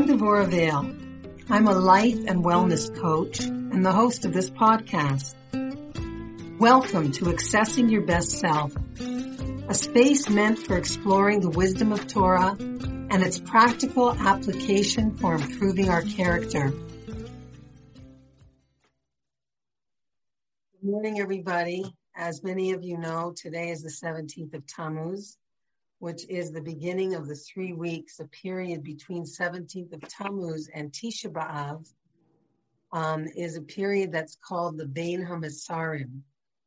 I'm Devorah Vale. I'm a life and wellness coach and the host of this podcast. Welcome to Accessing Your Best Self, a space meant for exploring the wisdom of Torah and its practical application for improving our character. Good morning, everybody. As many of you know, today is the 17th of Tammuz, which is the beginning of the 3 weeks, the period between 17th of Tammuz and Tisha B'Av, is a period that's called the Bein Hamitzarim,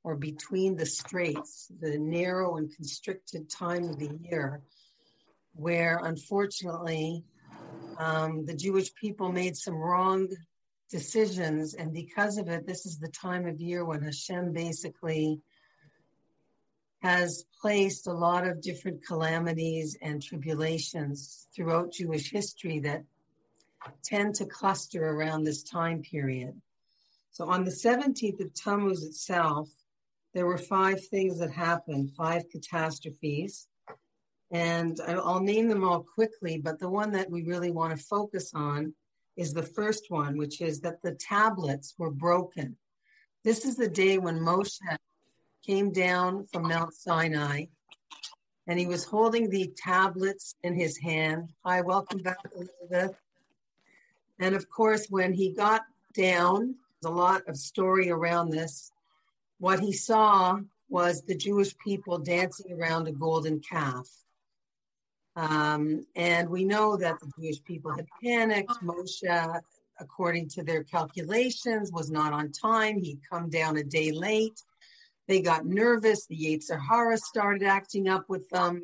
or between the straits, the narrow and constricted time of the year, where unfortunately the Jewish people made some wrong decisions, and because of it, this is the time of year when Hashem basically has placed a lot of different calamities and tribulations throughout Jewish history that tend to cluster around this time period. So on the 17th of Tammuz itself, there were five things that happened, five catastrophes. And I'll name them all quickly, but the one that we really want to focus on is the first one, which is that the tablets were broken. This is the day when Moshe came down from Mount Sinai, and he was holding the tablets in his hand. Hi, welcome back, Elizabeth. And of course, when he got down, there's a lot of story around this. What he saw was the Jewish people dancing around a golden calf. And we know that the Jewish people had panicked. Moshe, according to their calculations, was not on time. He'd come down a day late. They got nervous. The Yetzer Hara started acting up with them.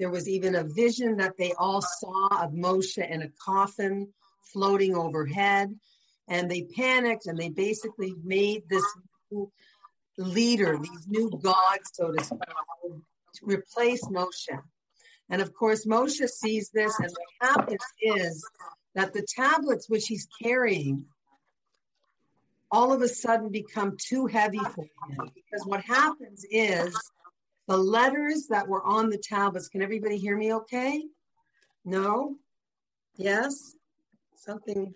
There was even a vision that they all saw of Moshe in a coffin floating overhead. And they panicked, and they basically made this new leader, these new gods, so to speak, to replace Moshe. And of course, Moshe sees this, and what happens is that the tablets which he's carrying all of a sudden become too heavy for him. Because what happens is the letters that were on the tablets, can everybody hear me okay? No? Yes? Something.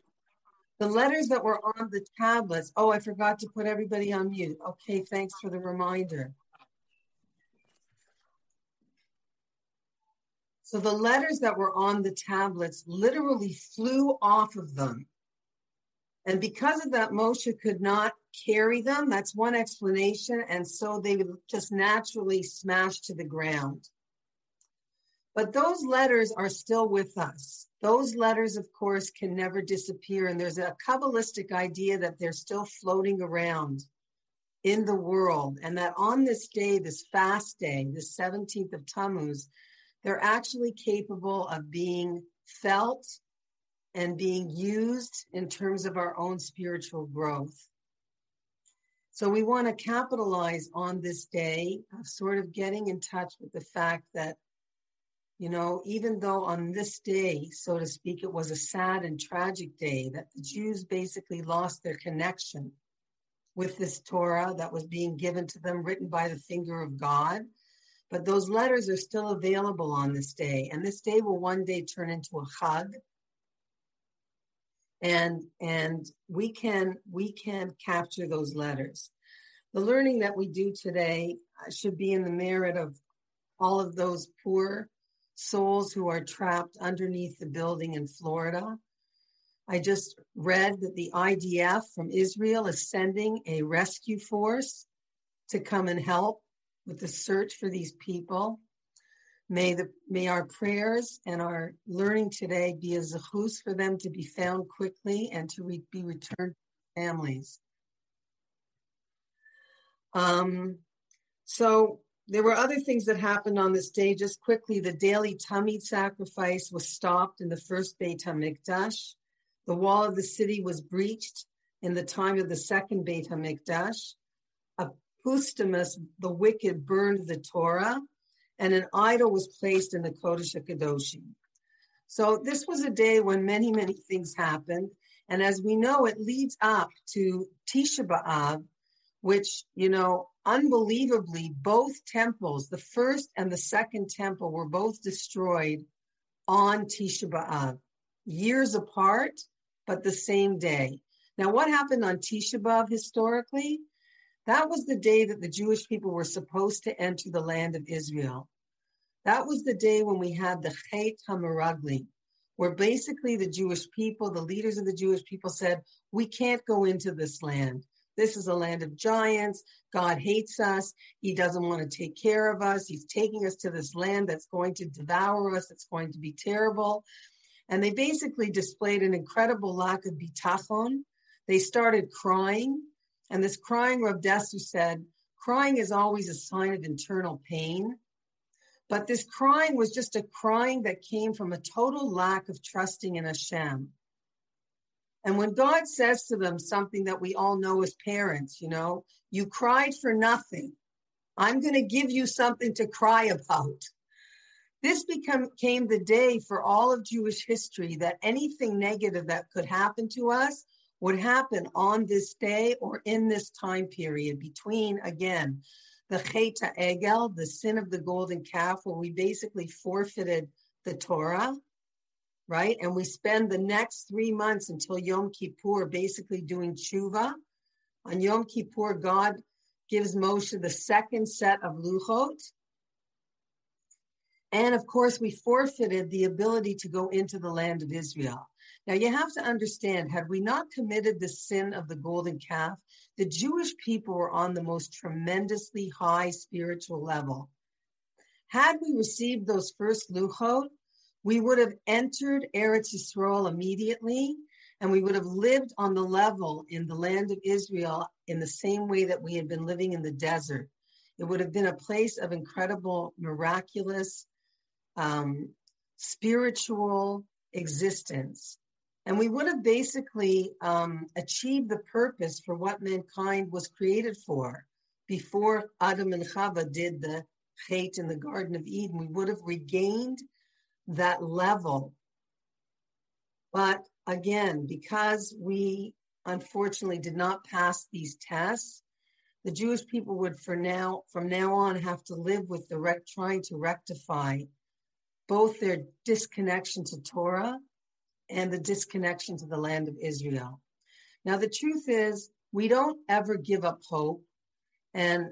The letters that were on the tablets, oh, I forgot to put everybody on mute. Okay, thanks for the reminder. So the letters that were on the tablets literally flew off of them. And because of that, Moshe could not carry them. That's one explanation. And so they would just naturally smash to the ground. But those letters are still with us. Those letters, of course, can never disappear. And there's a Kabbalistic idea that they're still floating around in the world. And that on this day, this fast day, the 17th of Tammuz, they're actually capable of being felt and being used in terms of our own spiritual growth. So we want to capitalize on this day of sort of getting in touch with the fact that, you know, even though on this day, so to speak, it was a sad and tragic day that the Jews basically lost their connection with this Torah that was being given to them, written by the finger of God. But those letters are still available on this day. And this day will one day turn into a echad. And we can capture those letters. The learning that we do today should be in the merit of all of those poor souls who are trapped underneath the building in Florida. I just read that the IDF from Israel is sending a rescue force to come and help with the search for these people. May our prayers and our learning today be a zechus for them to be found quickly and to be returned to their families. So there were other things that happened on this day. Just quickly, the daily tamid sacrifice was stopped in the first Beit Hamikdash. The wall of the city was breached in the time of the second Beit Hamikdash. Apustamus, the wicked, burned the Torah, and an idol was placed in the Kodesh HaKadoshim. So this was a day when many, many things happened. And as we know, it leads up to Tisha B'Av, which, you know, unbelievably, both temples, the first and the second temple, were both destroyed on Tisha B'Av. years apart, but the same day. Now, what happened on Tisha B'Av historically? That was the day that the Jewish people were supposed to enter the land of Israel. That was the day when we had the Chet HaMeraglim, where basically the Jewish people, the leaders of the Jewish people said, we can't go into this land. This is a land of giants. God hates us. He doesn't want to take care of us. He's taking us to this land that's going to devour us. It's going to be terrible. And they basically displayed an incredible lack of bitachon. They started crying. And this crying, Rav Dessler said, crying is always a sign of internal pain. But this crying was just a crying that came from a total lack of trusting in Hashem. And when God says to them something that we all know as parents, you know, you cried for nothing. I'm going to give you something to cry about. This became the day for all of Jewish history that anything negative that could happen to us would happen on this day or in this time period between, again, the Cheta Egel, the sin of the golden calf, where we basically forfeited the Torah, right? And we spend the next 3 months until Yom Kippur basically doing tshuva. On Yom Kippur, God gives Moshe the second set of luchot. And of course, we forfeited the ability to go into the land of Israel. Now, you have to understand, had we not committed the sin of the golden calf, the Jewish people were on the most tremendously high spiritual level. Had we received those first luchot, we would have entered Eretz Yisrael immediately, and we would have lived on the level in the land of Israel in the same way that we had been living in the desert. It would have been a place of incredible, miraculous, spiritual existence. And we would have basically achieved the purpose for what mankind was created for. Before Adam and Chava did the Chet in the Garden of Eden, we would have regained that level. But again, because we unfortunately did not pass these tests, the Jewish people would from now on have to live with the trying to rectify both their disconnection to Torah and the disconnection to the land of Israel. Now, the truth is, we don't ever give up hope. And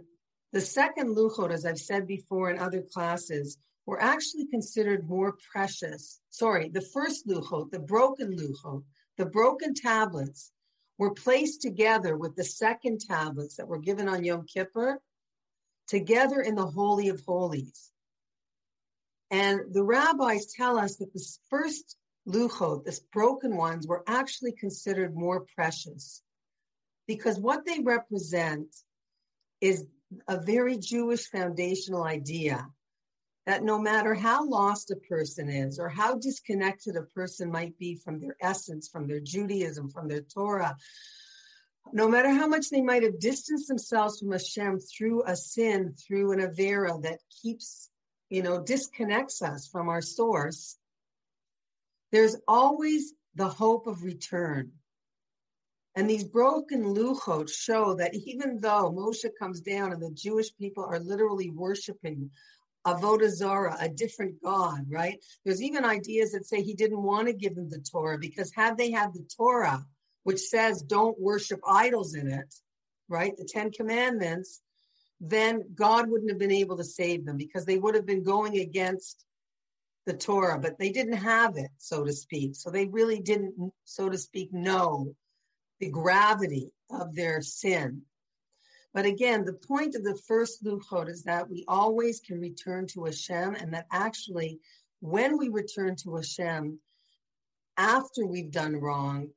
the second luchot, as I've said before in other classes, were actually considered more precious. The first luchot, the broken tablets, were placed together with the second tablets that were given on Yom Kippur, together in the Holy of Holies. And the rabbis tell us that the first luchot, the broken ones, were actually considered more precious because what they represent is a very Jewish foundational idea that no matter how lost a person is or how disconnected a person might be from their essence, from their Judaism, from their Torah, no matter how much they might have distanced themselves from Hashem through a sin, through an avera that keeps, disconnects us from our source, there's always the hope of return. And these broken luchot show that even though Moshe comes down and the Jewish people are literally worshiping Avodah Zarah, a different God, right? There's even ideas that say he didn't want to give them the Torah because had they had the Torah, which says don't worship idols in it, right? The Ten Commandments, then God wouldn't have been able to save them because they would have been going against the Torah, but they didn't have it, so to speak. So they really didn't, so to speak, know the gravity of their sin. But again, the point of the first luchot is that we always can return to Hashem, and that actually when we return to Hashem after we've done wrong,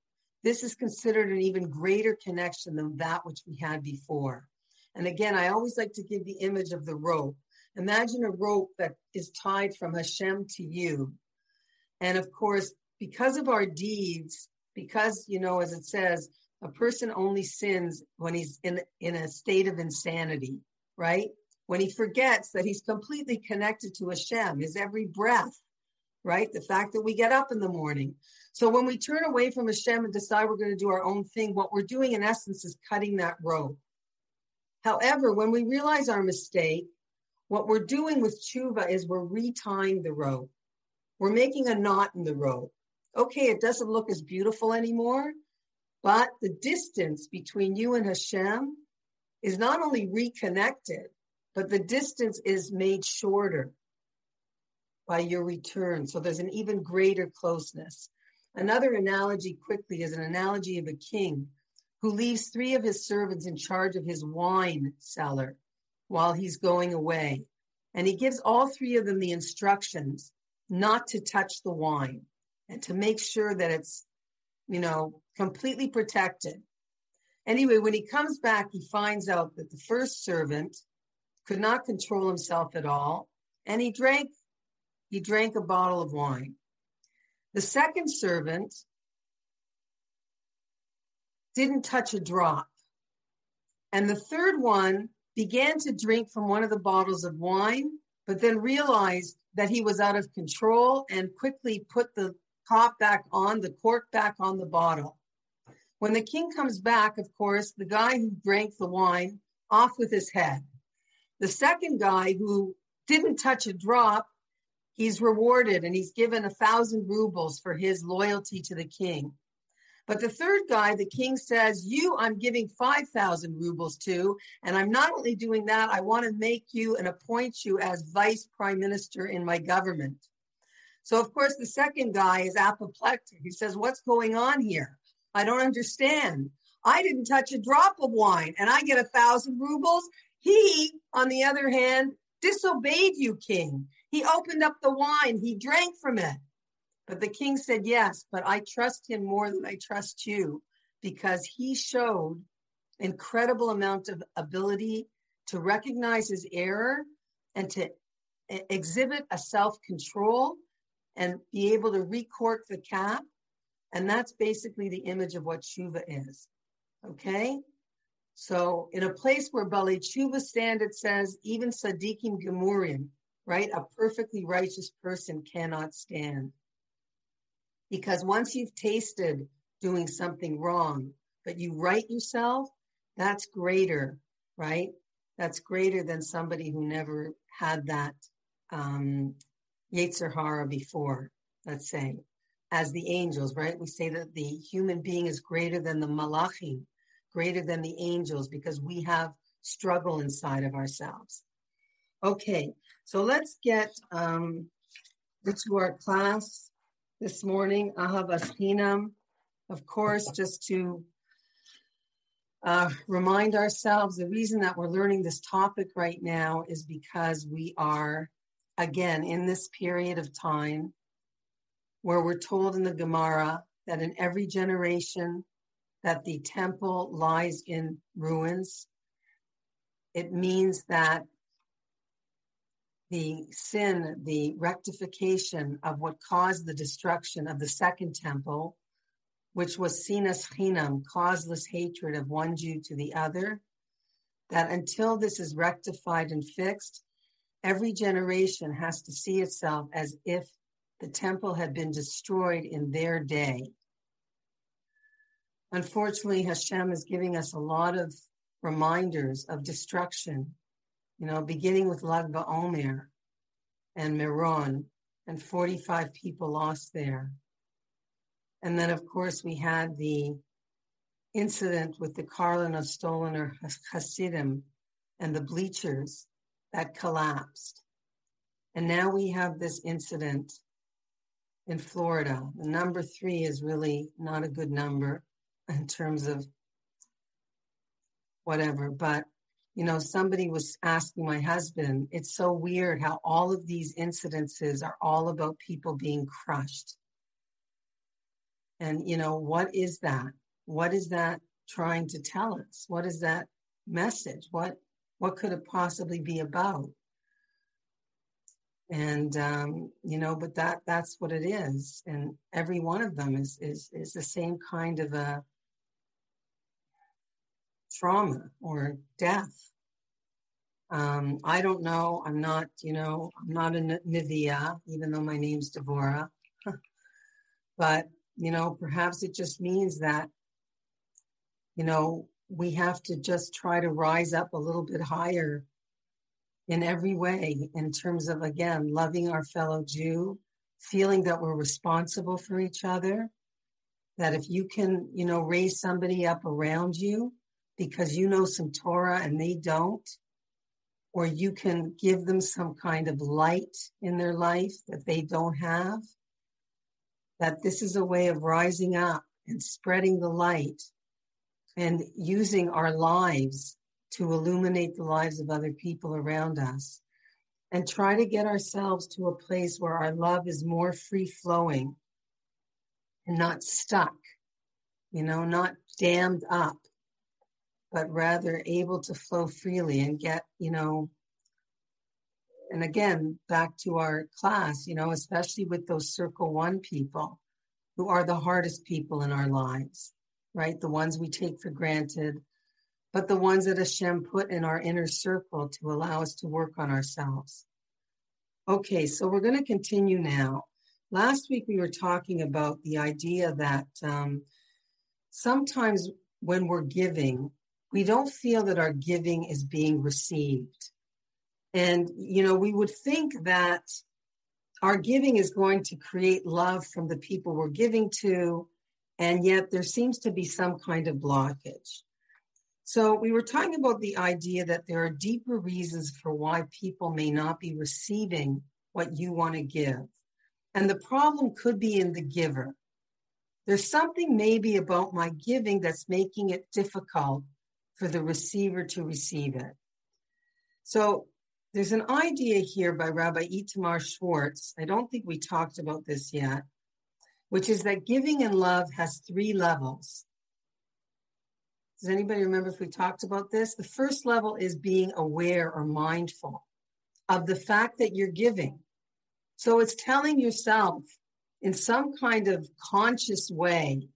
this is considered an even greater connection than that which we had before. And again, I always like to give the image of the rope. Imagine a rope that is tied from Hashem to you. And of course, because of our deeds, because, as it says, a person only sins when he's in a state of insanity, right? When he forgets that he's completely connected to Hashem, his every breath, right? The fact that we get up in the morning. So when we turn away from Hashem and decide we're going to do our own thing, what we're doing in essence is cutting that rope. However, when we realize our mistake, what we're doing with tshuva is we're retying the rope. We're making a knot in the rope. okay, it doesn't look as beautiful anymore, but the distance between you and Hashem is not only reconnected, but the distance is made shorter by your return. So there's an even greater closeness. Another analogy quickly is an analogy of a king who leaves three of his servants in charge of his wine cellar while he's going away. And he gives all three of them the instructions not to touch the wine and to make sure that it's, you know, completely protected. Anyway, when he comes back, he finds out that the first servant could not control himself at all, and he drank a bottle of wine. The second servant didn't touch a drop. And the third one began to drink from one of the bottles of wine, but then realized that he was out of control and quickly put the top back on, the cork back on the bottle. When the king comes back, of course, the guy who drank the wine, off with his head. The second guy who didn't touch a drop, he's rewarded and he's given 1,000 rubles for his loyalty to the king. But the third guy, the king says, you, I'm giving 5,000 rubles to, and I'm not only doing that, I want to make you and appoint you as vice prime minister in my government. So, of course, the second guy is apoplectic. He says, what's going on here? I don't understand. I didn't touch a drop of wine, and I get 1,000 rubles. He, on the other hand, disobeyed you, king. He opened up the wine. He drank from it. But the king said, yes, but I trust him more than I trust you, because he showed incredible amount of ability to recognize his error and to exhibit a self-control and be able to recork the cap. And that's basically the image of what tshuva is. Okay? So in a place where Balei Tshuva stand, it says, even Sadiqim Gemurim, right? A perfectly righteous person cannot stand. Because once you've tasted doing something wrong, but you right yourself, that's greater, right? That's greater than somebody who never had that Yetzer Hara before, let's say, as the angels, right? We say that the human being is greater than the Malachim, greater than the angels, because we have struggle inside of ourselves. Okay, so let's get into our class. This morning, Ahavas Chinam, of course, just to remind ourselves, the reason that we're learning this topic right now is because we are, again, in this period of time where we're told in the Gemara that in every generation that the temple lies in ruins. It means that the sin, the rectification of what caused the destruction of the second temple, which was sinas chinam, causeless hatred of one Jew to the other, that until this is rectified and fixed, every generation has to see itself as if the temple had been destroyed in their day. Unfortunately, Hashem is giving us a lot of reminders of destruction, you know, beginning with Lag BaOmer and Meron, and 45 people lost there. And then, of course, we had the incident with the Karlin of Stolen or Hasidim and the bleachers that collapsed. And now we have this incident in Florida. The number 3 is really not a good number in terms of whatever, but you know, somebody was asking my husband, it's so weird how all of these incidences are all about people being crushed. And, you know, what is that? What is that trying to tell us? What is that message? What could it possibly be about? And, you know, but that's what it is. And every one of them is the same kind of a trauma or death. I don't know. I'm not a Nivea, even though my name's Devorah. But, you know, perhaps it just means that, you know, we have to just try to rise up a little bit higher in every way in terms of, again, loving our fellow Jew, feeling that we're responsible for each other, that if you can, you know, raise somebody up around you because you know some Torah and they don't, or you can give them some kind of light in their life that they don't have, that this is a way of rising up and spreading the light and using our lives to illuminate the lives of other people around us, and try to get ourselves to a place where our love is more free-flowing and not stuck, you know, not dammed up, but rather able to flow freely and get, you know, and again, back to our class, you know, especially with those circle one people who are the hardest people in our lives, right? The ones we take for granted, but the ones that Hashem put in our inner circle to allow us to work on ourselves. Okay, so we're going to continue now. Last week we were talking about the idea that sometimes when we're giving, we don't feel that our giving is being received. And, you know, we would think that our giving is going to create love from the people we're giving to, and yet there seems to be some kind of blockage. So we were talking about the idea that there are deeper reasons for why people may not be receiving what you want to give. And the problem could be in the giver. There's something maybe about my giving that's making it difficult for the receiver to receive it. So there's an idea here by Rabbi Itamar Schwartz. I don't think we talked about this yet, which is that giving and love has three levels. Does anybody remember if we talked about this? The first level is being aware or mindful of the fact that you're giving. So it's telling yourself in some kind of conscious way,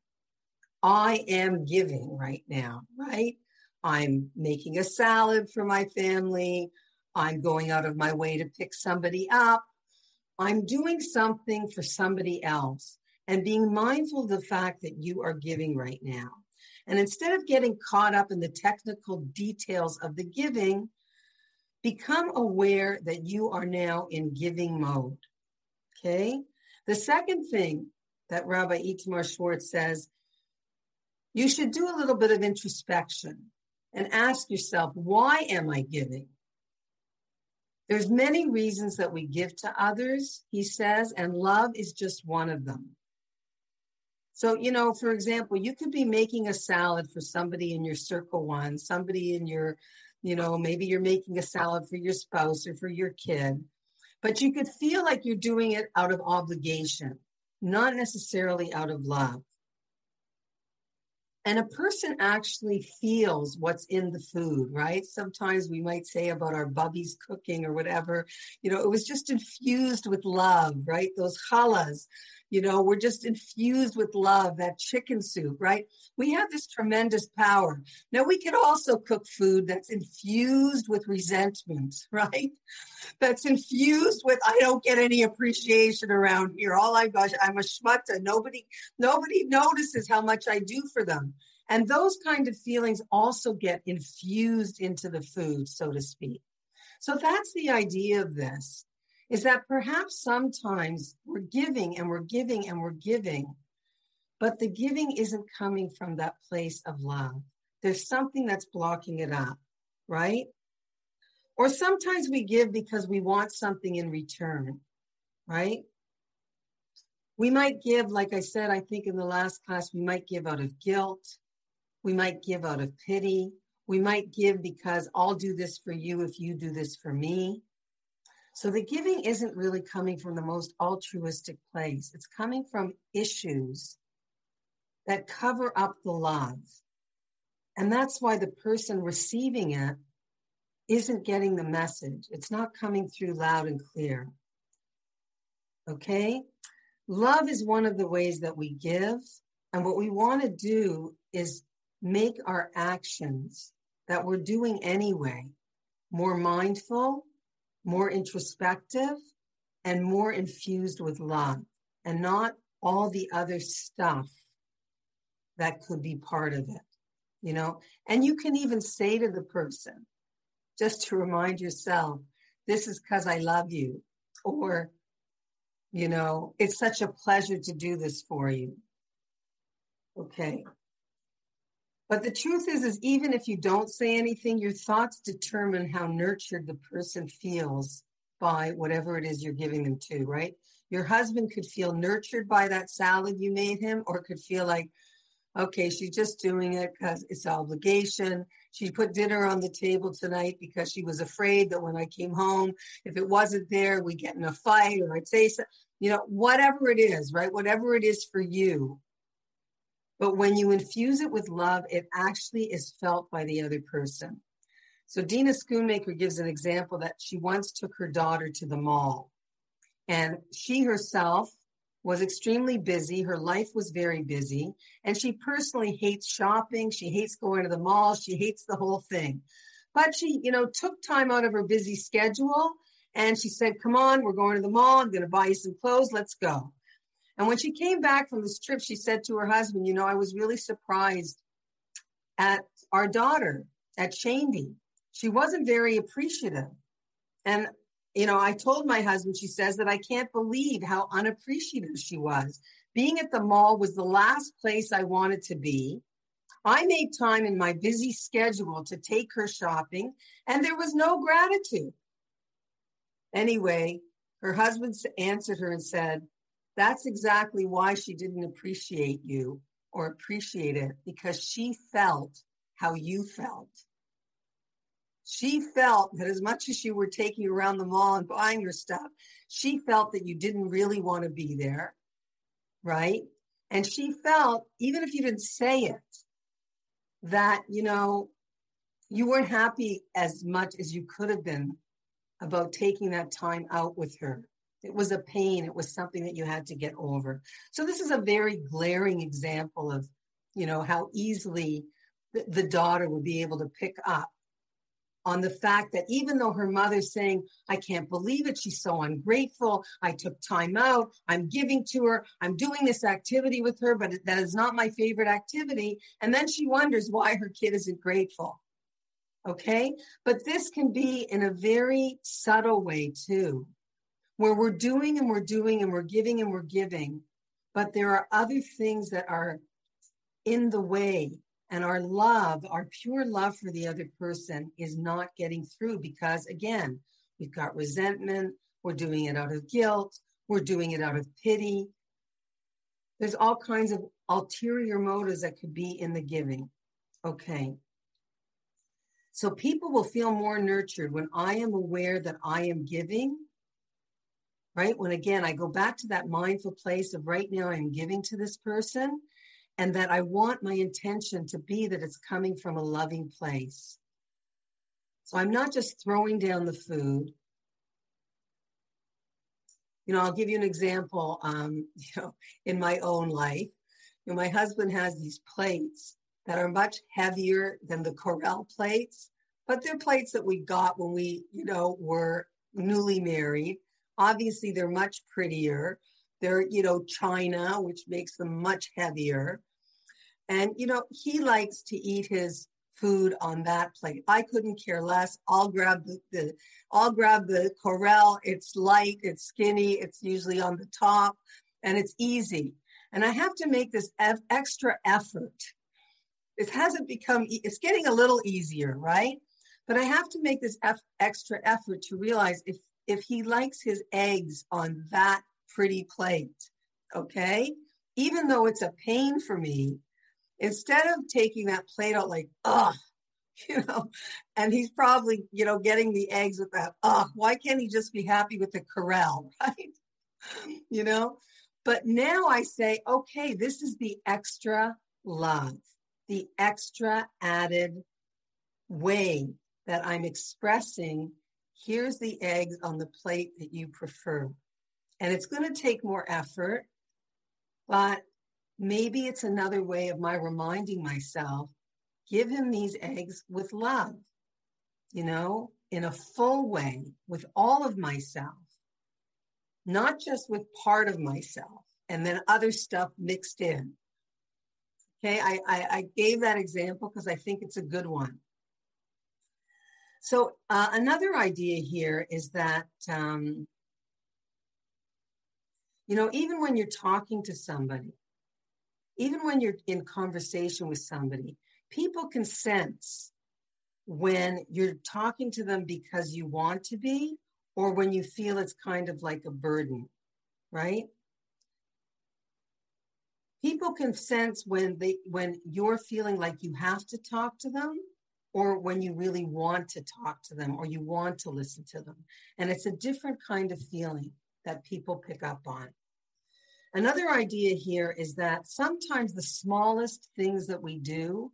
I am giving right now, right? I'm making a salad for my family. I'm going out of my way to pick somebody up. I'm doing something for somebody else and being mindful of the fact that you are giving right now. And instead of getting caught up in the technical details of the giving, become aware that you are now in giving mode, okay? The second thing that Rabbi Itamar Schwartz says, you should do a little bit of introspection and ask yourself, why am I giving? There's many reasons that we give to others, he says, and love is just one of them. So, you know, for example, you could be making a salad for somebody in your circle one, somebody in your, you know, maybe you're making a salad for your spouse or for your kid, but you could feel like you're doing it out of obligation, not necessarily out of love. And a person actually feels what's in the food, right? Sometimes we might say about our bubby's cooking or whatever, you know, it was just infused with love, right? Those challahs, you know, we're just infused with love, that chicken soup, right? We have this tremendous power. Now, we can also cook food that's infused with resentment, right? That's infused with, I don't get any appreciation around here. All I got, I'm a schmutta. Nobody notices how much I do for them. And those kind of feelings also get infused into the food, so to speak. So that's the idea of this, is that perhaps sometimes we're giving and we're giving and we're giving, but the giving isn't coming from that place of love. There's something that's blocking it up, right? Or sometimes we give because we want something in return, right? We might give, like I said, I think in the last class, we might give out of guilt. We might give out of pity. We might give because I'll do this for you if you do this for me. So the giving isn't really coming from the most altruistic place. It's coming from issues that cover up the love. And that's why the person receiving it isn't getting the message. It's not coming through loud and clear. Okay? Love is one of the ways that we give. And what we want to do is make our actions that we're doing anyway more mindful, more introspective, and more infused with love, and not all the other stuff that could be part of it, you know? And you can even say to the person, just to remind yourself, this is because I love you, or You know, it's such a pleasure to do this for you. Okay. But the truth is even if you don't say anything, your thoughts determine how nurtured the person feels by whatever it is you're giving them to, right? Your husband could feel nurtured by that salad you made him, or could feel like, okay, she's just doing it because it's an obligation. She put dinner on the table tonight because she was afraid that when I came home, if it wasn't there, we'd get in a fight or I'd say something, you know, whatever it is, right? Whatever it is for you. But when you infuse it with love, it actually is felt by the other person. So Dina Schoonmaker gives an example that she once took her daughter to the mall. And she herself was extremely busy. Her life was very busy. And she personally hates shopping. She hates going to the mall. She hates the whole thing. But she, you know, took time out of her busy schedule. And she said, come on, we're going to the mall. I'm going to buy you some clothes. Let's go. And when she came back from this trip, she said to her husband, you know, I was really surprised at our daughter, at Shandy. She wasn't very appreciative. And, you know, I told my husband, she says, that I can't believe how unappreciative she was. Being at the mall was the last place I wanted to be. I made time in my busy schedule to take her shopping, and there was no gratitude. Anyway, her husband answered her and said, that's exactly why she didn't appreciate you or appreciate it, because she felt how you felt. She felt that as much as you were taking around the mall and buying your stuff, she felt that you didn't really want to be there, right? And she felt, even if you didn't say it, that, you know, you weren't happy as much as you could have been about taking that time out with her. It was a pain. It was something that you had to get over. So this is a very glaring example of, you know, how easily the daughter would be able to pick up on the fact that even though her mother's saying, I can't believe it, she's so ungrateful, I took time out, I'm giving to her, I'm doing this activity with her, but that is not my favorite activity. And then she wonders why her kid isn't grateful. Okay? But this can be in a very subtle way too, where we're doing and we're doing and we're giving and we're giving, but there are other things that are in the way, and our love, our pure love for the other person is not getting through because, again, we've got resentment, we're doing it out of guilt, we're doing it out of pity. There's all kinds of ulterior motives that could be in the giving. Okay. So people will feel more nurtured when I am aware that I am giving, right? When, again, I go back to that mindful place of right now I'm giving to this person, and that I want my intention to be that it's coming from a loving place. So I'm not just throwing down the food. You know, I'll give you an example, you know, in my own life. You know, my husband has these plates that are much heavier than the Corel plates, but they're plates that we got when we, you know, were newly married. Obviously, they're much prettier. They're, you know, china, which makes them much heavier. And, you know, he likes to eat his food on that plate. I couldn't care less. I'll grab the Corel. It's light, it's skinny, it's usually on the top, and it's easy. And I have to make this extra effort. It hasn't become, it's getting a little easier, right? But I have to make this extra effort to realize if he likes his eggs on that pretty plate, okay? Even though it's a pain for me, instead of taking that plate out like, ugh, you know, and he's probably, you know, getting the eggs with that, ugh, why can't he just be happy with the Corel, right? You know? But now I say, okay, this is the extra love, the extra added way that I'm expressing, here's the eggs on the plate that you prefer. And it's going to take more effort, but maybe it's another way of my reminding myself, give him these eggs with love, you know, in a full way, with all of myself, not just with part of myself and then other stuff mixed in. Okay, I gave that example because I think it's a good one. So another idea here is that You know, even when you're talking to somebody, even when you're in conversation with somebody, people can sense when you're talking to them because you want to be, or when you feel it's kind of like a burden, right? People can sense when you're feeling like you have to talk to them, or when you really want to talk to them, or you want to listen to them. And it's a different kind of feeling that people pick up on. Another idea here is that sometimes the smallest things that we do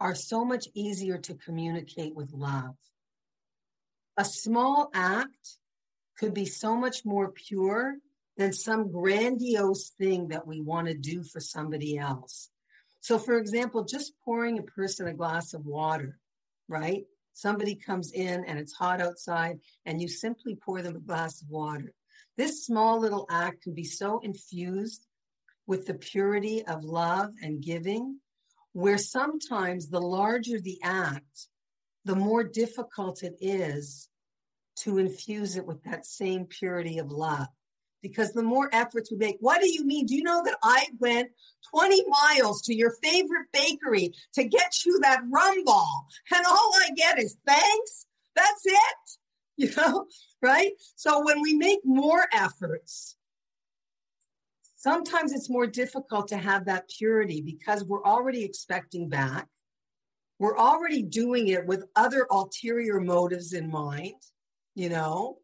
are so much easier to communicate with love. A small act could be so much more pure than some grandiose thing that we want to do for somebody else. So for example, just pouring a person a glass of water, right? Somebody comes in and it's hot outside and you simply pour them a glass of water. This small little act can be so infused with the purity of love and giving, where sometimes the larger the act, the more difficult it is to infuse it with that same purity of love. Because the more efforts we make, what do you mean? Do you know that I went 20 miles to your favorite bakery to get you that rum ball? And all I get is thanks. That's it. You know, right? So when we make more efforts, sometimes it's more difficult to have that purity because we're already expecting back. We're already doing it with other ulterior motives in mind, you know,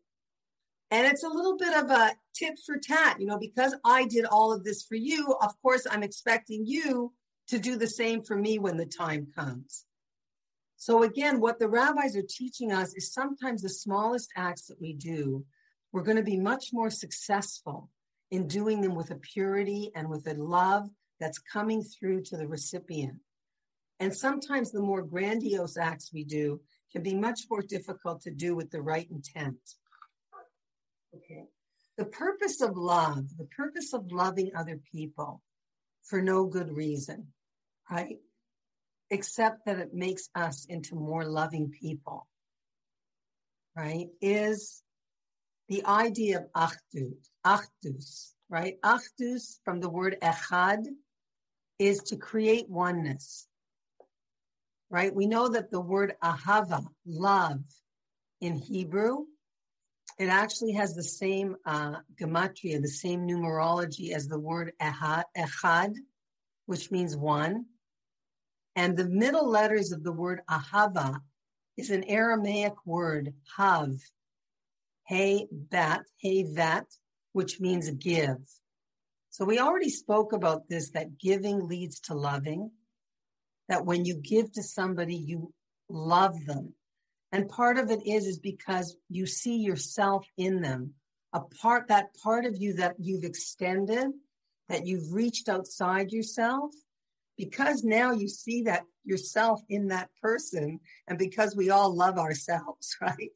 and it's a little bit of a tit for tat, you know, because I did all of this for you. Of course, I'm expecting you to do the same for me when the time comes. So again, what the rabbis are teaching us is sometimes the smallest acts that we do, we're going to be much more successful in doing them with a purity and with a love that's coming through to the recipient. And sometimes the more grandiose acts we do can be much more difficult to do with the right intent. Okay. The purpose of love, the purpose of loving other people for no good reason, right? Except that it makes us into more loving people, right? Is the idea of achdut, right? Achdut from the word echad is to create oneness, right? We know that the word ahava, love, in Hebrew, it actually has the same gematria, the same numerology as the word echad, which means one. And the middle letters of the word ahava is an Aramaic word, hav, hey vat, which means give. So we already spoke about this, that giving leads to loving, that when you give to somebody, you love them. And part of it is because you see yourself in them, that part of you that you've extended, that you've reached outside yourself. Because now you see that yourself in that person, and because we all love ourselves, right?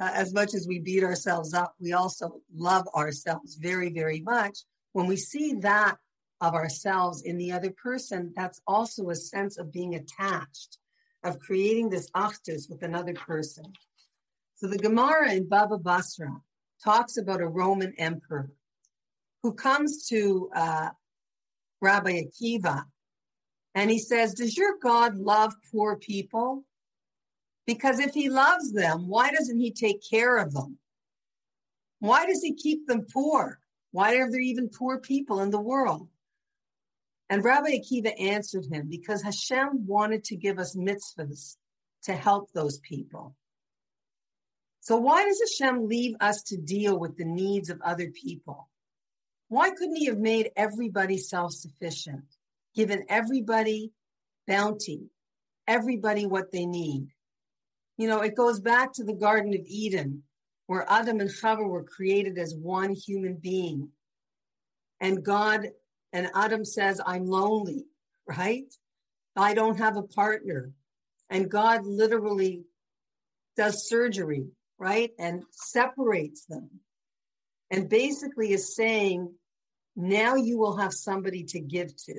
As much as we beat ourselves up, we also love ourselves very, very much. When we see that of ourselves in the other person, that's also a sense of being attached, of creating this achdus with another person. So the Gemara in Baba Basra talks about a Roman emperor who comes to Rabbi Akiva, and he says, does your God love poor people? Because if he loves them, why doesn't he take care of them? Why does he keep them poor? Why are there even poor people in the world? And Rabbi Akiva answered him, because Hashem wanted to give us mitzvahs to help those people. So why does Hashem leave us to deal with the needs of other people? Why couldn't he have made everybody self-sufficient, given everybody bounty, everybody what they need? You know, it goes back to the Garden of Eden, where Adam and Chava were created as one human being. And Adam says, I'm lonely, right? I don't have a partner. And God literally does surgery, right? And separates them. And basically is saying, now you will have somebody to give to,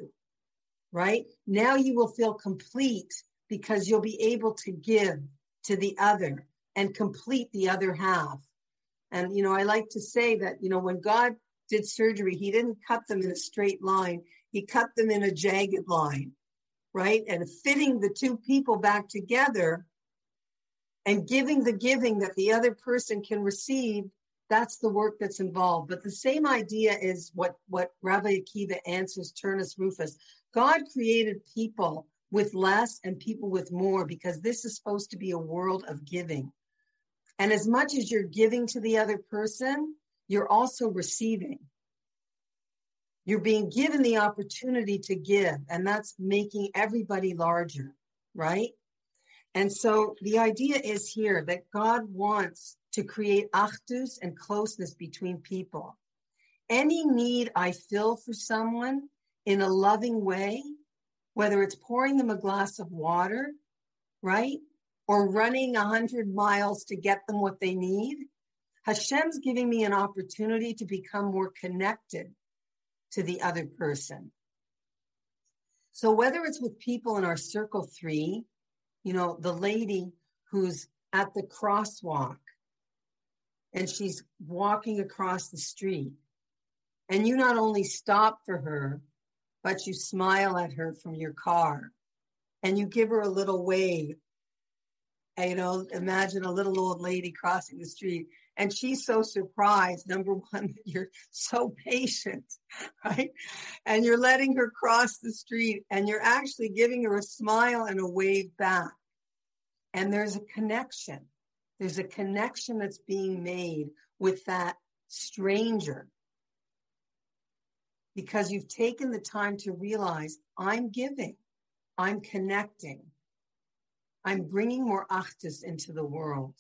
right? Now you will feel complete because you'll be able to give to the other and complete the other half. And, you know, I like to say that, you know, when God did surgery, he didn't cut them in a straight line. He cut them in a jagged line, right? And fitting the two people back together and giving the giving that the other person can receive, that's the work that's involved. But the same idea is what Rabbi Akiva answers Turnus Rufus. God created people with less and people with more, because this is supposed to be a world of giving. And as much as you're giving to the other person, you're also receiving. You're being given the opportunity to give, and that's making everybody larger, right? And so the idea is here that God wants to create achdut and closeness between people. Any need I fill for someone in a loving way, whether it's pouring them a glass of water, right? Or running 100 miles to get them what they need. Hashem's giving me an opportunity to become more connected to the other person. So whether it's with people in our circle 3, you know, the lady who's at the crosswalk and she's walking across the street, and you not only stop for her, but you smile at her from your car and you give her a little wave. You know, imagine a little old lady crossing the street, and she's so surprised, number one, that you're so patient, right? And you're letting her cross the street, and you're actually giving her a smile and a wave back. And there's a connection. There's a connection that's being made with that stranger, because you've taken the time to realize I'm giving, I'm connecting. I'm bringing more achdus into the world.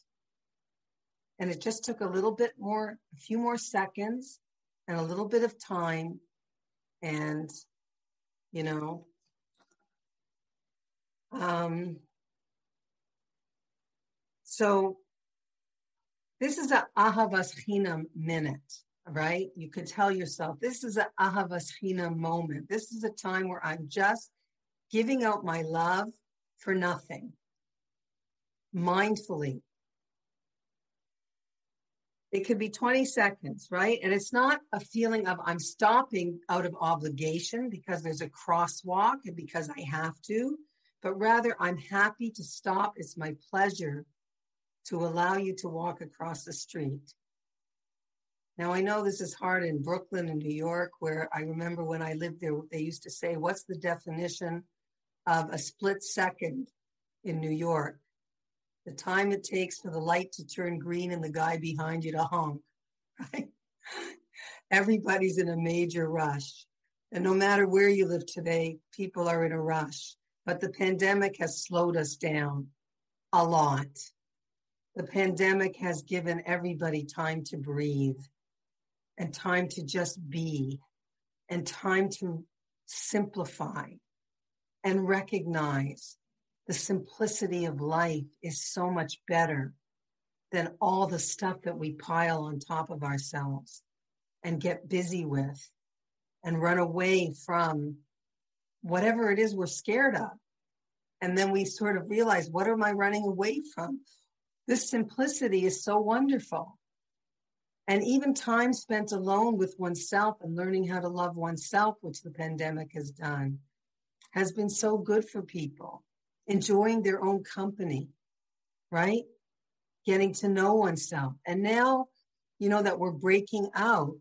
And it just took a little bit more, a few more seconds and a little bit of time. And, you know, so this is a ahavas chinam minute, right? You could tell yourself, this is a ahavas chinam moment. This is a time where I'm just giving out my love for nothing. Mindfully. It could be 20 seconds, right? And it's not a feeling of I'm stopping out of obligation because there's a crosswalk and because I have to, but rather I'm happy to stop. It's my pleasure to allow you to walk across the street. Now, I know this is hard in Brooklyn and New York, where I remember when I lived there, they used to say, what's the definition of a split second in New York? The time it takes for the light to turn green and the guy behind you to honk, right? Everybody's in a major rush. And no matter where you live today, people are in a rush. But the pandemic has slowed us down a lot. The pandemic has given everybody time to breathe and time to just be and time to simplify and recognize the simplicity of life is so much better than all the stuff that we pile on top of ourselves and get busy with and run away from whatever it is we're scared of. And then we sort of realize, what am I running away from? This simplicity is so wonderful. And even time spent alone with oneself and learning how to love oneself, which the pandemic has done, has been so good for people. Enjoying their own company, right? Getting to know oneself. And now, you know, that we're breaking out,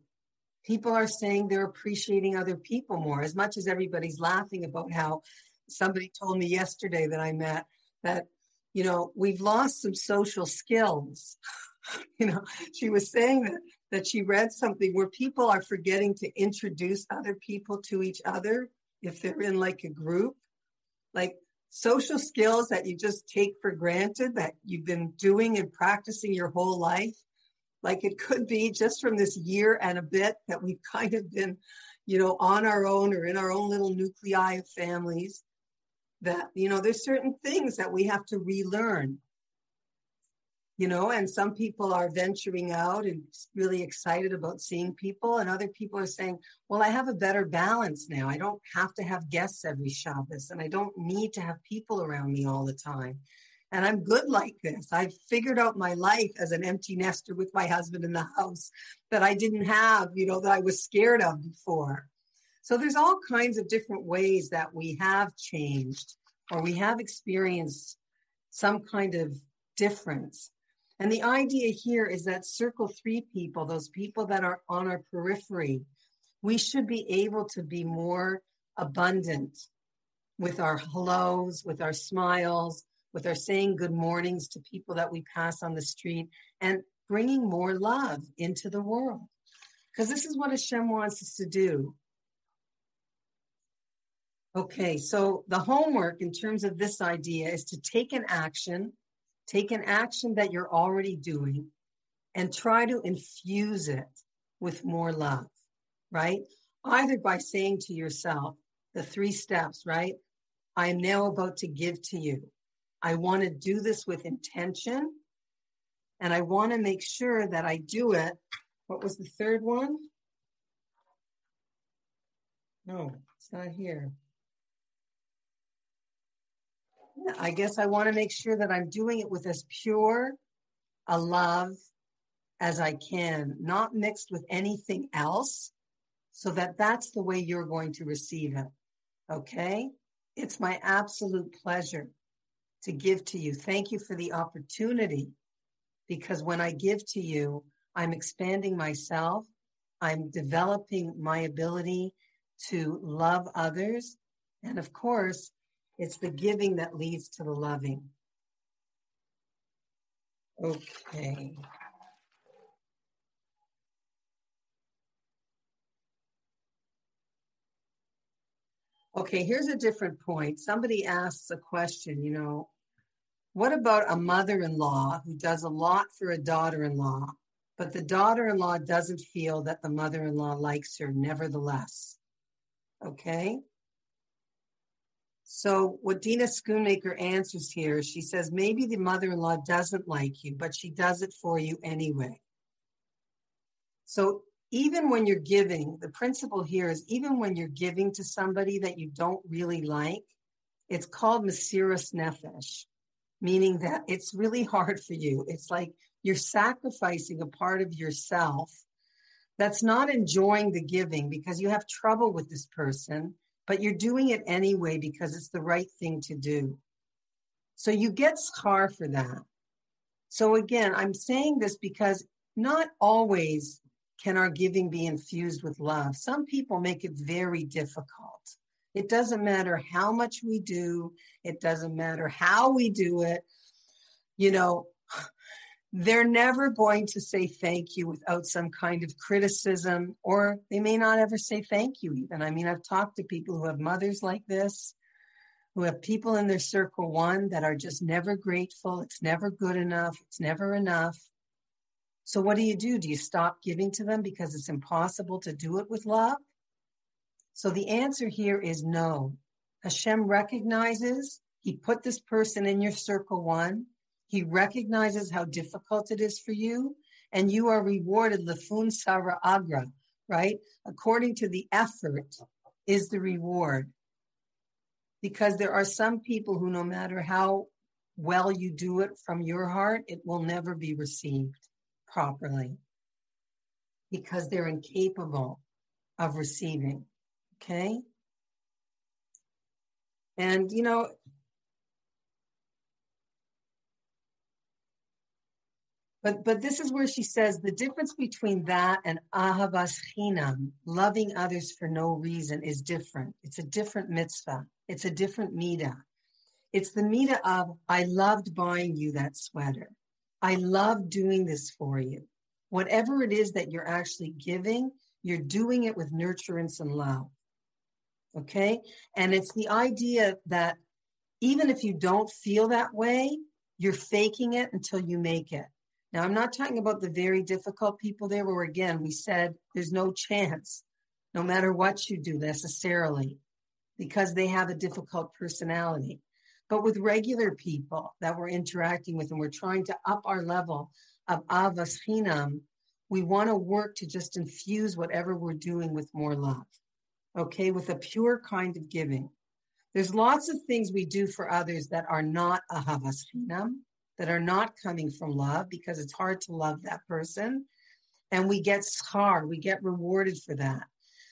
people are saying they're appreciating other people more. As much as everybody's laughing about how somebody told me yesterday that I met that, you know, we've lost some social skills. You know, she was saying that she read something where people are forgetting to introduce other people to each other if they're in like a group, like, social skills that you just take for granted that you've been doing and practicing your whole life. Like it could be just from this year and a bit that we've kind of been, you know, on our own or in our own little nuclei of families that, you know, there's certain things that we have to relearn, you know, and some people are venturing out and really excited about seeing people. And other people are saying, well, I have a better balance now. I don't have to have guests every Shabbos and I don't need to have people around me all the time. and I'm good like this. I figured out my life as an empty nester with my husband in the house that I didn't have, that I was scared of before. So there's all kinds of different ways that we have changed or we have experienced some kind of difference. And the idea here is that circle three people, those people that are on our periphery, we should be able to be more abundant with our hellos, with our smiles, with our saying good mornings to people that we pass on the street and bringing more love into the world. Because this is what Hashem wants us to do. Okay, so the homework in terms of this idea is to take an action that you're already doing and try to infuse it with more love, right? Either by saying to yourself the three steps, right? I am now about to give to you. I want to do this with intention, and I want to make sure that I do it. What was the third one? No, it's not here. I guess I want to make sure that I'm doing it with as pure a love as I can, not mixed with anything else, so that that's the way you're going to receive it, okay? It's my absolute pleasure to give to you. Thank you for the opportunity, because when I give to you, I'm expanding myself. I'm developing my ability to love others. And of course, it's the giving that leads to the loving. Okay. Okay, here's a different point. Somebody asks a question, what about a mother-in-law who does a lot for a daughter-in-law, but the daughter-in-law doesn't feel that the mother-in-law likes her nevertheless? Okay? So what Dina Schoonmaker answers here, she says, maybe the mother-in-law doesn't like you, but she does it for you anyway. So even when you're giving, the principle here is even when you're giving to somebody that you don't really like, it's called mesiras nefesh, meaning that it's really hard for you. It's like you're sacrificing a part of yourself that's not enjoying the giving because you have trouble with this person, but you're doing it anyway because it's the right thing to do. So you get schar for that. So again, I'm saying this because not always can our giving be infused with love. Some people make it very difficult. It doesn't matter how much we do. It doesn't matter how we do it. They're never going to say thank you without some kind of criticism, or they may not ever say thank you even. I mean, I've talked to people who have mothers like this, who have people in their circle one that are just never grateful. It's never good enough. It's never enough. So what do? Do you stop giving to them because it's impossible to do it with love? So the answer here is no. Hashem recognizes he put this person in your circle one. He recognizes how difficult it is for you, and you are rewarded lefun sara agra, right? According to the effort is the reward. Because there are some people who, no matter how well you do it from your heart, it will never be received properly because they're incapable of receiving, okay? And, But this is where she says the difference between that and ahavas chinam, loving others for no reason, is different. It's a different mitzvah. It's a different midah. It's the midah of, I loved buying you that sweater. I loved doing this for you. Whatever it is that you're actually giving, you're doing it with nurturance and love. Okay? And it's the idea that even if you don't feel that way, you're faking it until you make it. Now, I'm not talking about the very difficult people there where, again, we said there's no chance, no matter what you do necessarily, because they have a difficult personality. But with regular people that we're interacting with and we're trying to up our level of avas chinam, we want to work to just infuse whatever we're doing with more love, okay, with a pure kind of giving. There's lots of things we do for others that are not ahavas chinam, that are not coming from love, because it's hard to love that person. And we get schar, we get rewarded for that.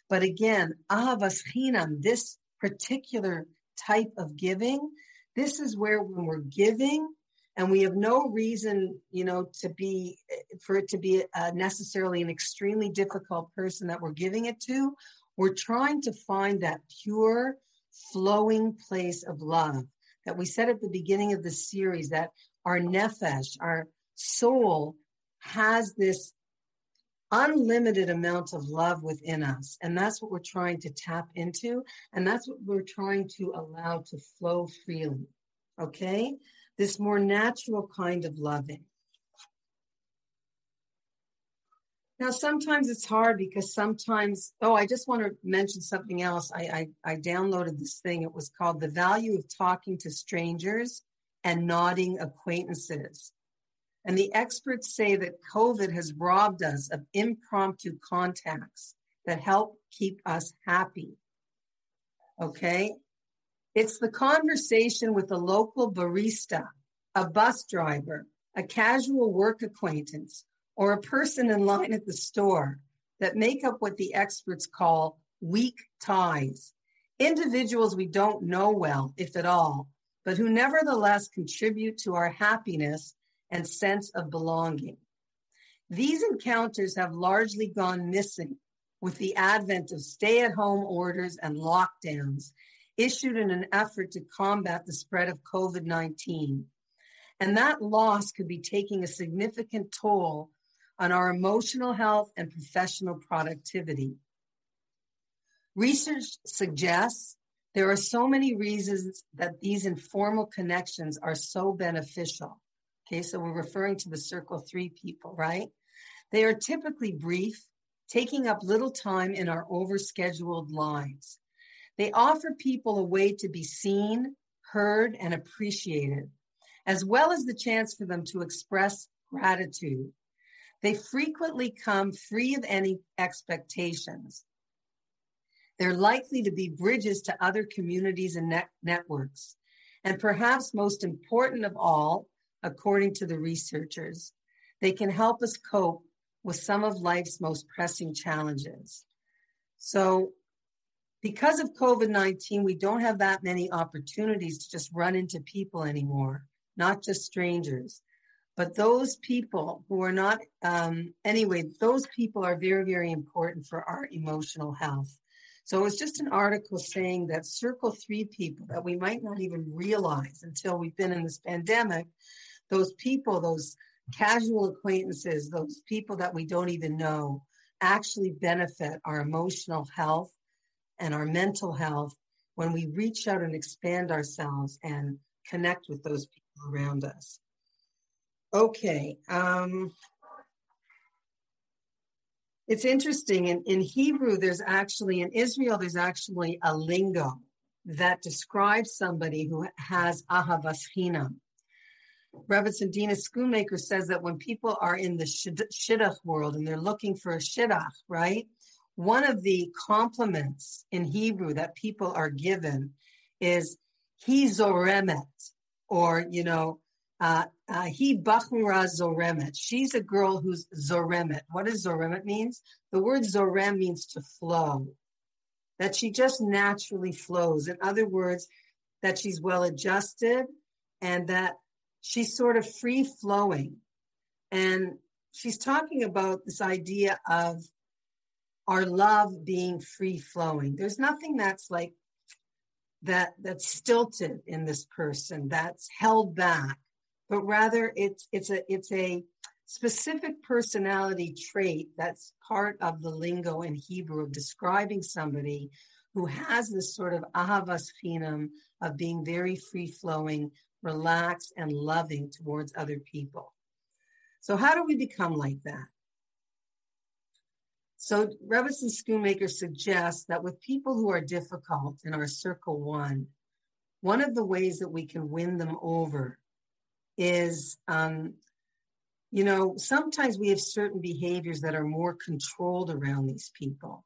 But again, ahavas chinam, this particular type of giving, this is where when we're giving, and we have no reason, necessarily an extremely difficult person that we're giving it to. We're trying to find that pure, flowing place of love that we said at the beginning of the series, that our nefesh, our soul, has this unlimited amount of love within us. And that's what we're trying to tap into. And that's what we're trying to allow to flow freely. Okay? This more natural kind of loving. Now, sometimes it's hard because sometimes, I just want to mention something else. I downloaded this thing. It was called The Value of Talking to Strangers and Nodding Acquaintances. And the experts say that COVID has robbed us of impromptu contacts that help keep us happy. Okay? It's the conversation with a local barista, a bus driver, a casual work acquaintance, or a person in line at the store that make up what the experts call weak ties. Individuals we don't know well, if at all, but who nevertheless contribute to our happiness and sense of belonging. These encounters have largely gone missing with the advent of stay-at-home orders and lockdowns issued in an effort to combat the spread of COVID-19. And that loss could be taking a significant toll on our emotional health and professional productivity. Research suggests there are so many reasons that these informal connections are so beneficial. Okay, so we're referring to the circle three people, right? They are typically brief, taking up little time in our overscheduled lives. They offer people a way to be seen, heard, and appreciated, as well as the chance for them to express gratitude. They frequently come free of any expectations. They're likely to be bridges to other communities and networks. And perhaps most important of all, according to the researchers, they can help us cope with some of life's most pressing challenges. So, because of COVID-19, we don't have that many opportunities to just run into people anymore, not just strangers. But those people who are not, those people are very, very important for our emotional health. So it was just an article saying that circle three people that we might not even realize until we've been in this pandemic, those people, those casual acquaintances, those people that we don't even know, actually benefit our emotional health and our mental health when we reach out and expand ourselves and connect with those people around us. Okay. It's interesting. In Hebrew, there's actually a lingo that describes somebody who has ahavas chinam. Rebbetzin Dina Schoonmaker says that when people are in the shiddach world and they're looking for a shiddach, right? One of the compliments in Hebrew that people are given is he zoremet, or, he bachura zoremet. She's a girl who's zoremet. What does zoremet means? The word zorem means to flow, that she just naturally flows. In other words, that she's well adjusted and that she's sort of free flowing. And she's talking about this idea of our love being free flowing. There's nothing that's like that's stilted in this person, that's held back, but rather it's a specific personality trait that's part of the lingo in Hebrew of describing somebody who has this sort of ahavas chinam, of being very free flowing, relaxed, and loving towards other people. So how do we become like that? So Rebbetzin Schoonmaker suggests that with people who are difficult in our circle one of the ways that we can win them over is, sometimes we have certain behaviors that are more controlled around these people.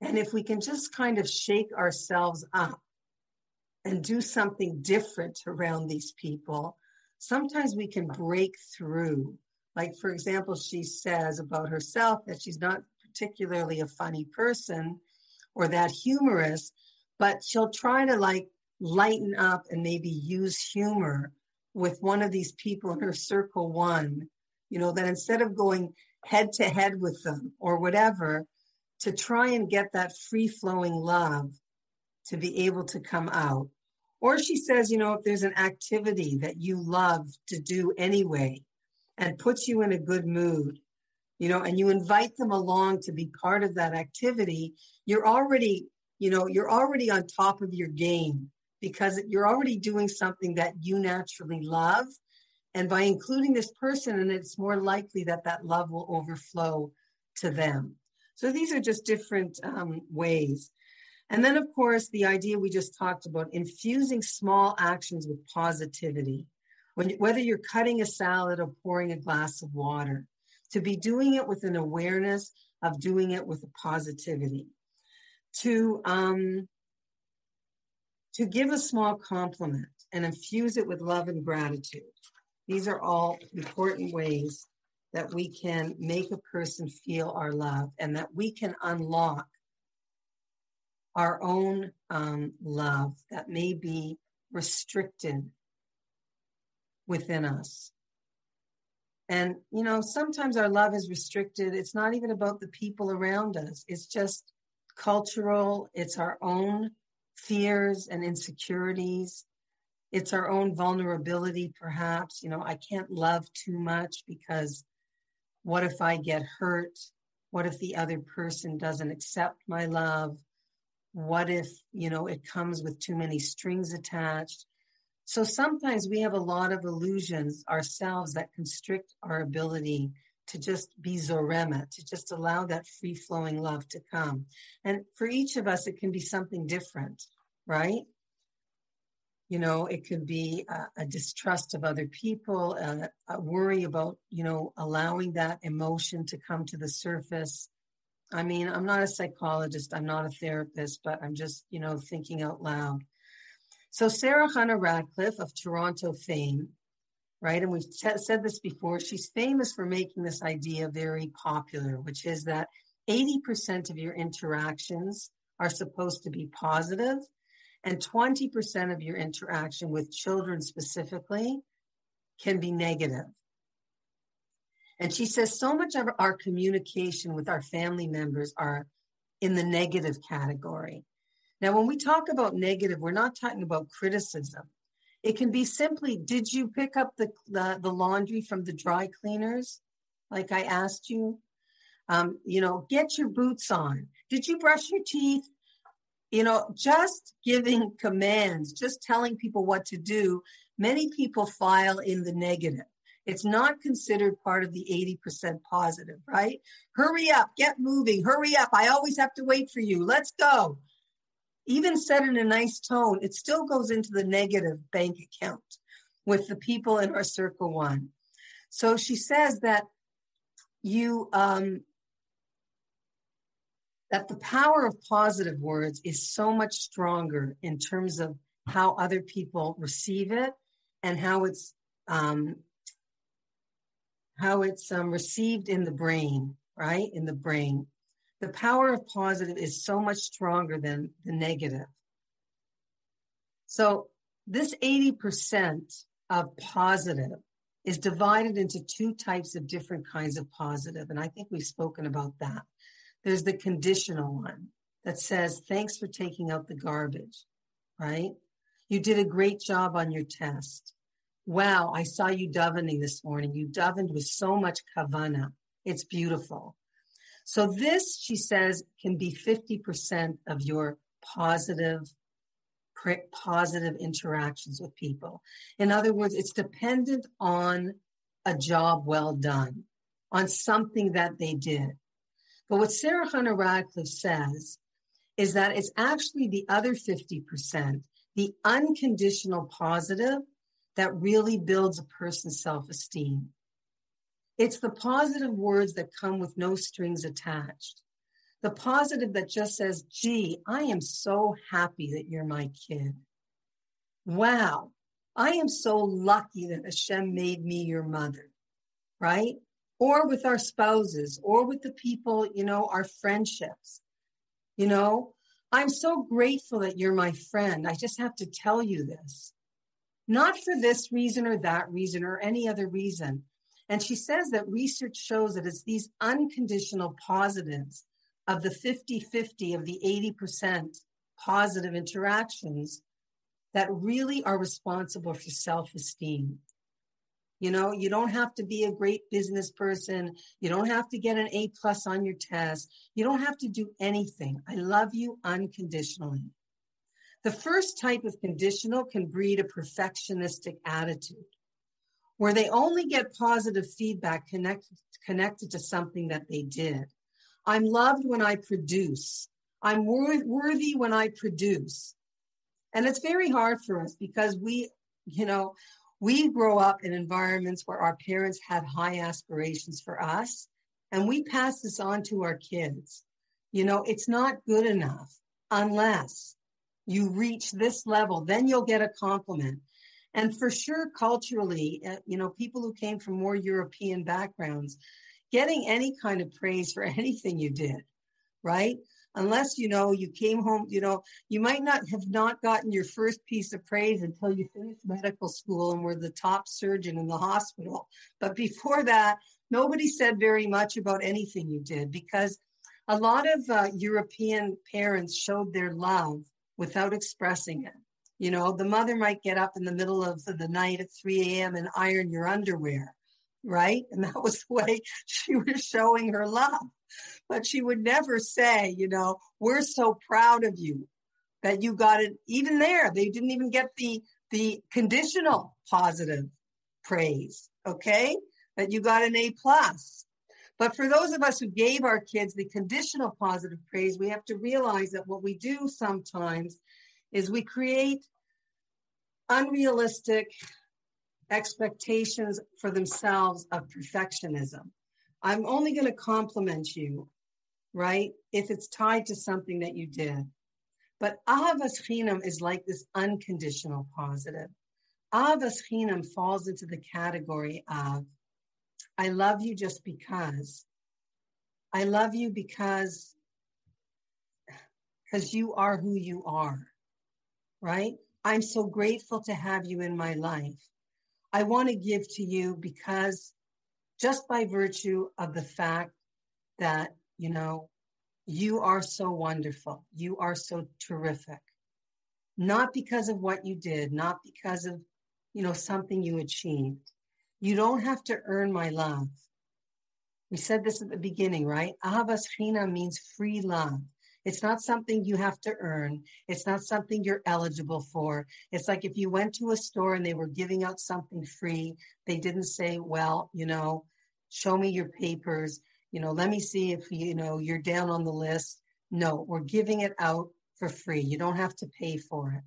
And if we can just kind of shake ourselves up and do something different around these people, sometimes we can break through. Like, for example, she says about herself that she's not particularly a funny person or that humorous, but she'll try to like lighten up and maybe use humor with one of these people in her circle one, you know, that instead of going head to head with them or whatever, to try and get that free flowing love to be able to come out. Or she says, you know, if there's an activity that you love to do anyway and puts you in a good mood, you know, and you invite them along to be part of that activity, you're already on top of your game because you're already doing something that you naturally love. And by including this person, and it's more likely that that love will overflow to them. So these are just different ways. And then, of course, the idea we just talked about, infusing small actions with positivity, whether you're cutting a salad or pouring a glass of water, to be doing it with an awareness of doing it with a positivity, to give a small compliment and infuse it with love and gratitude. These are all important ways that we can make a person feel our love and that we can unlock our own love that may be restricted within us. And, you know, sometimes our love is restricted. It's not even about the people around us. It's just cultural. It's our own fears and insecurities. It's our own vulnerability, perhaps. You know, I can't love too much because what if I get hurt? What if the other person doesn't accept my love? What if, you know, it comes with too many strings attached? So sometimes we have a lot of illusions ourselves that constrict our ability to just be zoremet, to just allow that free-flowing love to come. And for each of us, it can be something different, right? You know, it could be a distrust of other people, a worry about, you know, allowing that emotion to come to the surface. I mean, I'm not a psychologist, I'm not a therapist, but I'm just, you know, thinking out loud. So Sarah Hunter Radcliffe of Toronto fame, right? And we've said this before, she's famous for making this idea very popular, which is that 80% of your interactions are supposed to be positive, and 20% of your interaction with children specifically can be negative. And she says so much of our communication with our family members are in the negative category. Now, when we talk about negative, we're not talking about criticism. It can be simply, did you pick up the laundry from the dry cleaners? Like I asked you, you know, get your boots on. Did you brush your teeth? You know, just giving commands, just telling people what to do. Many people file in the negative. It's not considered part of the 80% positive, right? Hurry up, get moving, hurry up. I always have to wait for you. Let's go. Even said in a nice tone, it still goes into the negative bank account with the people in our circle one. So she says that that the power of positive words is so much stronger in terms of how other people receive it and how it's received in the brain, right? In the brain. The power of positive is so much stronger than the negative. So this 80% of positive is divided into two types of different kinds of positive. And I think we've spoken about that. There's the conditional one that says, thanks for taking out the garbage, right? You did a great job on your test. Wow, I saw you davening this morning. You davened with so much kavana. It's beautiful. So this, she says, can be 50% of your positive interactions with people. In other words, it's dependent on a job well done, on something that they did. But what Sarah Hunter Radcliffe says is that it's actually the other 50%, the unconditional positive, that really builds a person's self-esteem. It's the positive words that come with no strings attached. The positive that just says, gee, I am so happy that you're my kid. wow, I am so lucky that Hashem made me your mother, right? Or with our spouses, or with the people, you know, our friendships, you know, I'm so grateful that you're my friend. I just have to tell you this. Not for this reason or that reason or any other reason. And she says that research shows that it's these unconditional positives of the 50-50 of the 80% positive interactions that really are responsible for self-esteem. You know, you don't have to be a great business person. You don't have to get an A+ on your test. You don't have to do anything. I love you unconditionally. The first type of conditional can breed a perfectionistic attitude, where they only get positive feedback connected to something that they did. I'm loved when I produce. I'm worthy when I produce. And it's very hard for us because we grow up in environments where our parents had high aspirations for us, and we pass this on to our kids. You know, it's not good enough unless you reach this level, then you'll get a compliment. And for sure, culturally, you know, people who came from more European backgrounds, getting any kind of praise for anything you did, right? Unless, you know, you came home, you know, you might not have gotten your first piece of praise until you finished medical school and were the top surgeon in the hospital. But before that, nobody said very much about anything you did, because a lot of European parents showed their love without expressing it. You know, the mother might get up in the middle of the night at 3 a.m. and iron your underwear, right? And that was the way she was showing her love. But she would never say, you know, we're so proud of you that you got it. Even there, they didn't even get the conditional positive praise, okay? That you got an A+. But for those of us who gave our kids the conditional positive praise, we have to realize that what we do sometimes is we create unrealistic expectations for themselves of perfectionism. I'm only going to compliment you, right, if it's tied to something that you did. But ahavas chinam is like this unconditional positive. Ahavas chinam falls into the category of I love you just because. I love you because you are who you are, right? I'm so grateful to have you in my life. I want to give to you because just by virtue of the fact that, you know, you are so wonderful. You are so terrific. Not because of what you did, not because of, you know, something you achieved. You don't have to earn my love. We said this at the beginning, right? Ahavas chinam means free love. It's not something you have to earn. It's not something you're eligible for. It's like if you went to a store and they were giving out something free, they didn't say, well, you know, show me your papers. You know, let me see if, you know, you're down on the list. No, we're giving it out for free. You don't have to pay for it.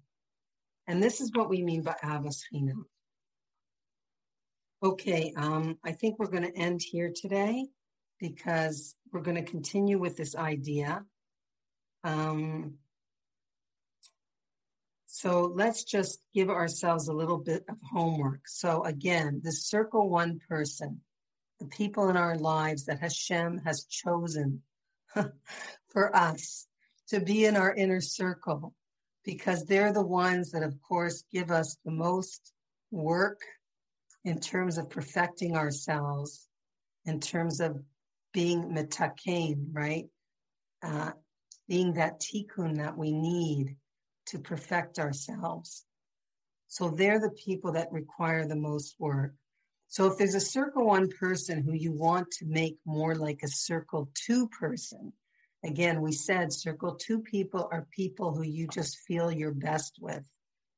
And this is what we mean by ahavas chinam. Okay, I think we're going to end here today because we're going to continue with this idea. So let's just give ourselves a little bit of homework. So again, the circle one person, the people in our lives that Hashem has chosen for us to be in our inner circle, because they're the ones that, of course, give us the most work in terms of perfecting ourselves, in terms of being mitakain, right? Being that tikkun that we need to perfect ourselves. So they're the people that require the most work. So if there's a circle one person who you want to make more like a circle two person, again, we said circle two people are people who you just feel your best with.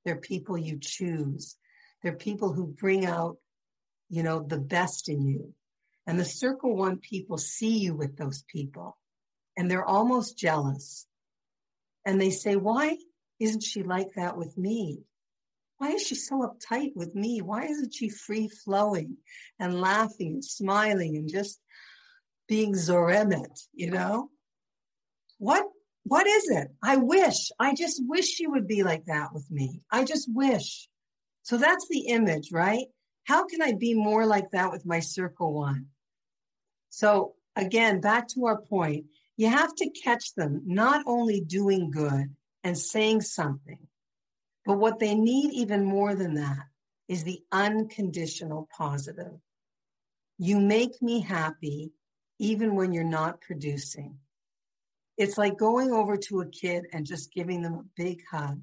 They're people you choose. They're people who bring out, you know, the best in you. And the circle one people see you with those people. And they're almost jealous. And they say, why isn't she like that with me? Why is she so uptight with me? Why isn't she free-flowing and laughing and smiling and just being zoremet, you know? What What is it? I wish. I just wish she would be like that with me. I just wish. So that's the image, right? How can I be more like that with my circle one? So again, back to our point, you have to catch them not only doing good and saying something, but what they need even more than that is the unconditional positive. You make me happy even when you're not producing. It's like going over to a kid and just giving them a big hug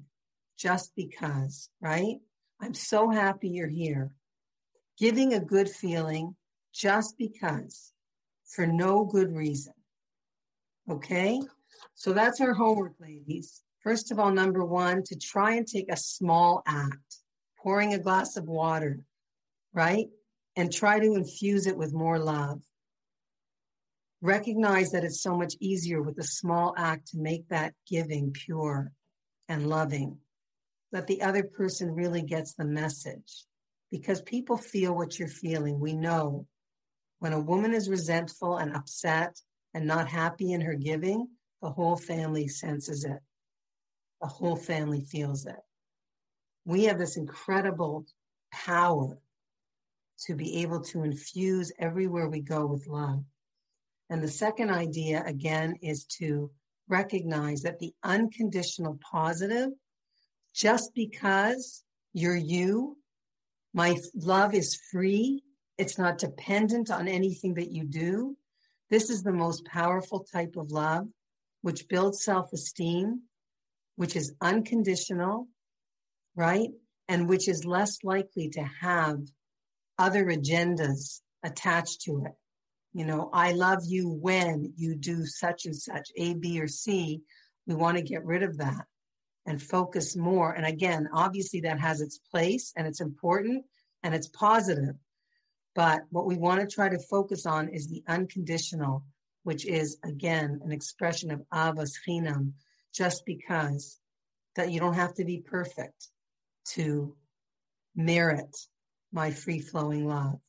just because, right? I'm so happy you're here. Giving a good feeling just because for no good reason. Okay? So that's our homework, ladies. First of all, number one, to try and take a small act, pouring a glass of water, right? And try to infuse it with more love. Recognize that it's so much easier with a small act to make that giving pure and loving, that the other person really gets the message, because people feel what you're feeling. We know when a woman is resentful and upset and not happy in her giving, the whole family senses it. The whole family feels it. We have this incredible power to be able to infuse everywhere we go with love. And the second idea, again, is to recognize that the unconditional positive, just because you're you, my love is free. It's not dependent on anything that you do. This is the most powerful type of love, which builds self-esteem, which is unconditional, right? And which is less likely to have other agendas attached to it. You know, I love you when you do such and such, A, B, or C. We want to get rid of that and focus more. And again, obviously that has its place and it's important and it's positive. But what we want to try to focus on is the unconditional, which is, again, an expression of ahava's chinam, just because, that you don't have to be perfect to merit my free-flowing love.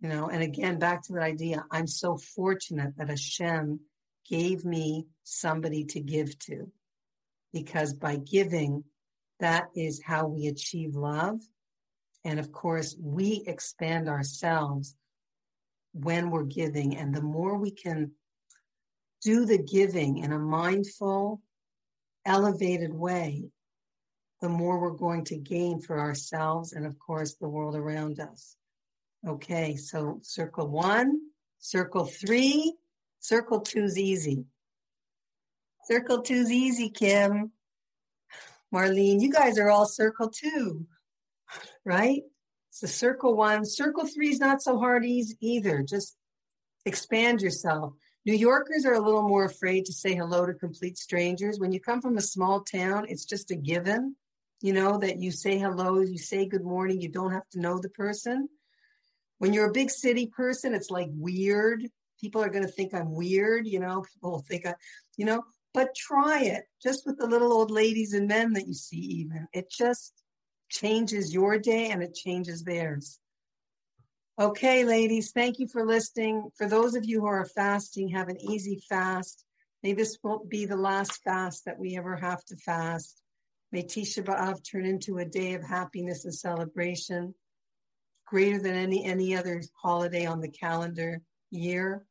You know, and again, back to the idea, I'm so fortunate that Hashem gave me somebody to give to, because by giving, that is how we achieve love. And of course, we expand ourselves when we're giving. And the more we can do the giving in a mindful, elevated way, the more we're going to gain for ourselves and, of course, the world around us. Okay, so circle one, circle three, circle two's easy. Circle two's easy, Kim. Marlene, you guys are all circle two, right? So circle one, circle three's not so hard either. Just expand yourself. New Yorkers are a little more afraid to say hello to complete strangers. When you come from a small town, it's just a given, you know, that you say hello, you say good morning, you don't have to know the person. When you're a big city person, it's like weird. People are going to think I'm weird, you know, people will think, you know, but try it just with the little old ladies and men that you see even. It just changes your day and it changes theirs. Okay, ladies, thank you for listening. For those of you who are fasting, have an easy fast. May this won't be the last fast that we ever have to fast. May Tisha B'Av turn into a day of happiness and celebration, greater than any other holiday on the calendar year.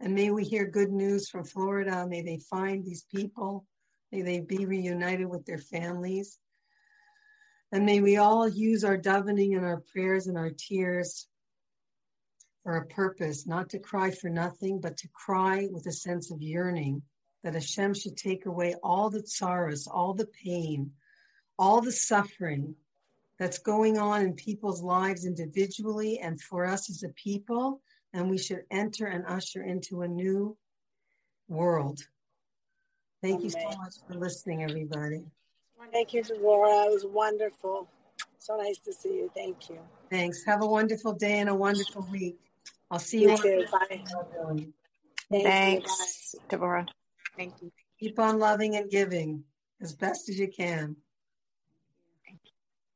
And may we hear good news from Florida. May they find these people. May they be reunited with their families. And may we all use our davening and our prayers and our tears for a purpose, not to cry for nothing, but to cry with a sense of yearning that Hashem should take away all the tsaras, all the pain, all the suffering that's going on in people's lives individually and for us as a people, and we should enter and usher into a new world. Thank you so much for listening, everybody. Thank you, Devorah. It was wonderful. So nice to see you. Thank you. Thanks. Have a wonderful day and a wonderful week. I'll see you too. Bye. Thanks, Devorah. Thank you. Keep on loving and giving as best as you can.